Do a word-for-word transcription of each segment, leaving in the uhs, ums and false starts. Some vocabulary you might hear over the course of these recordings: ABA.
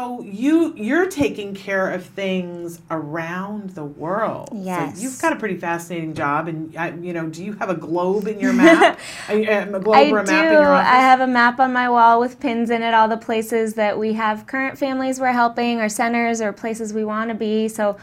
know, you you're taking care of things around the world. Yes, so you've got a pretty fascinating job, and I, you know, do you have a globe in your map? a, a globe I or a do. map in your office? I have a map on my wall with pins in it, all the places that we have current families we're helping, or centers, or places we want to be. So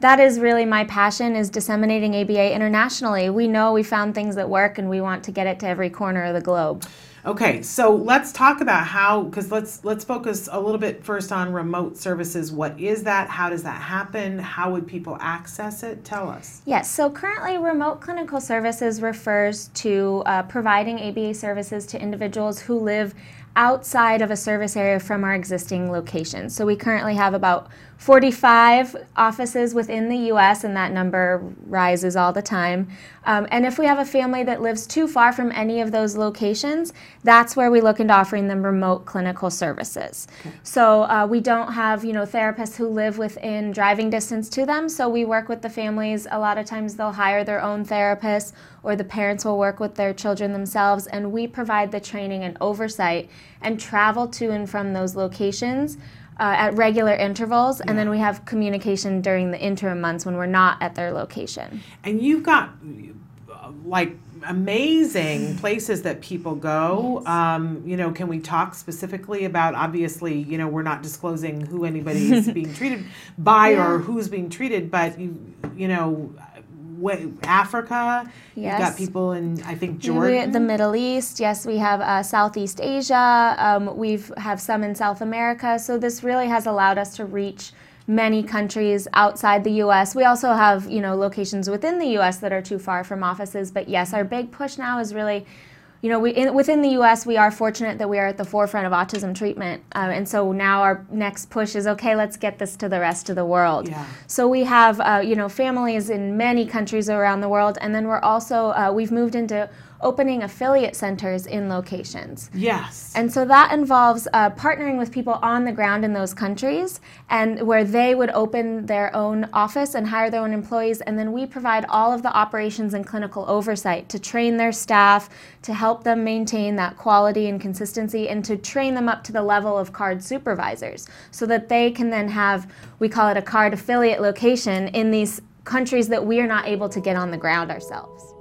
that is really my passion, is disseminating A B A internationally. We know we found things that work, and we want to get it to every corner of the globe. Okay, so let's talk about how, because let's let's focus a little bit first on remote services. What is that? How does that happen? How would people access it? Tell us. Yes, so currently remote clinical services refers to uh, providing A B A services to individuals who live outside of a service area from our existing locations. So we currently have about forty-five offices within the U S, and that number rises all the time. Um, and if we have a family that lives too far from any of those locations, that's where we look into offering them remote clinical services. Okay. So uh, we don't have, you know, therapists who live within driving distance to them, so we work with the families. A lot of times they'll hire their own therapists, or the parents will work with their children themselves, and we provide the training and oversight and travel to and from those locations uh, at regular intervals, and yeah. then we have communication during the interim months when we're not at their location. And you've got like amazing places that people go. Yes. Um, you know, can we talk specifically about, obviously, you know, we're not disclosing who anybody is being treated by yeah. or who's being treated, but you, you know, Africa, yes. You've got people in, I think, Jordan. We, the Middle East, yes, we have uh, Southeast Asia, um, we have some in South America, so this really has allowed us to reach many countries outside the U S. We also have, you know, locations within the U S that are too far from offices, but yes, our big push now is really, you know, we in, within the U S, we are fortunate that we are at the forefront of autism treatment. Um, and so now our next push is, okay, let's get this to the rest of the world. Yeah. So we have, uh, you know, families in many countries around the world. And then we're also, uh, we've moved into opening affiliate centers in locations. Yes. And so that involves uh, partnering with people on the ground in those countries, and where they would open their own office and hire their own employees, and then we provide all of the operations and clinical oversight to train their staff, to help them maintain that quality and consistency, and to train them up to the level of C A R D supervisors, so that they can then have, we call it a C A R D affiliate location in these countries that we are not able to get on the ground ourselves.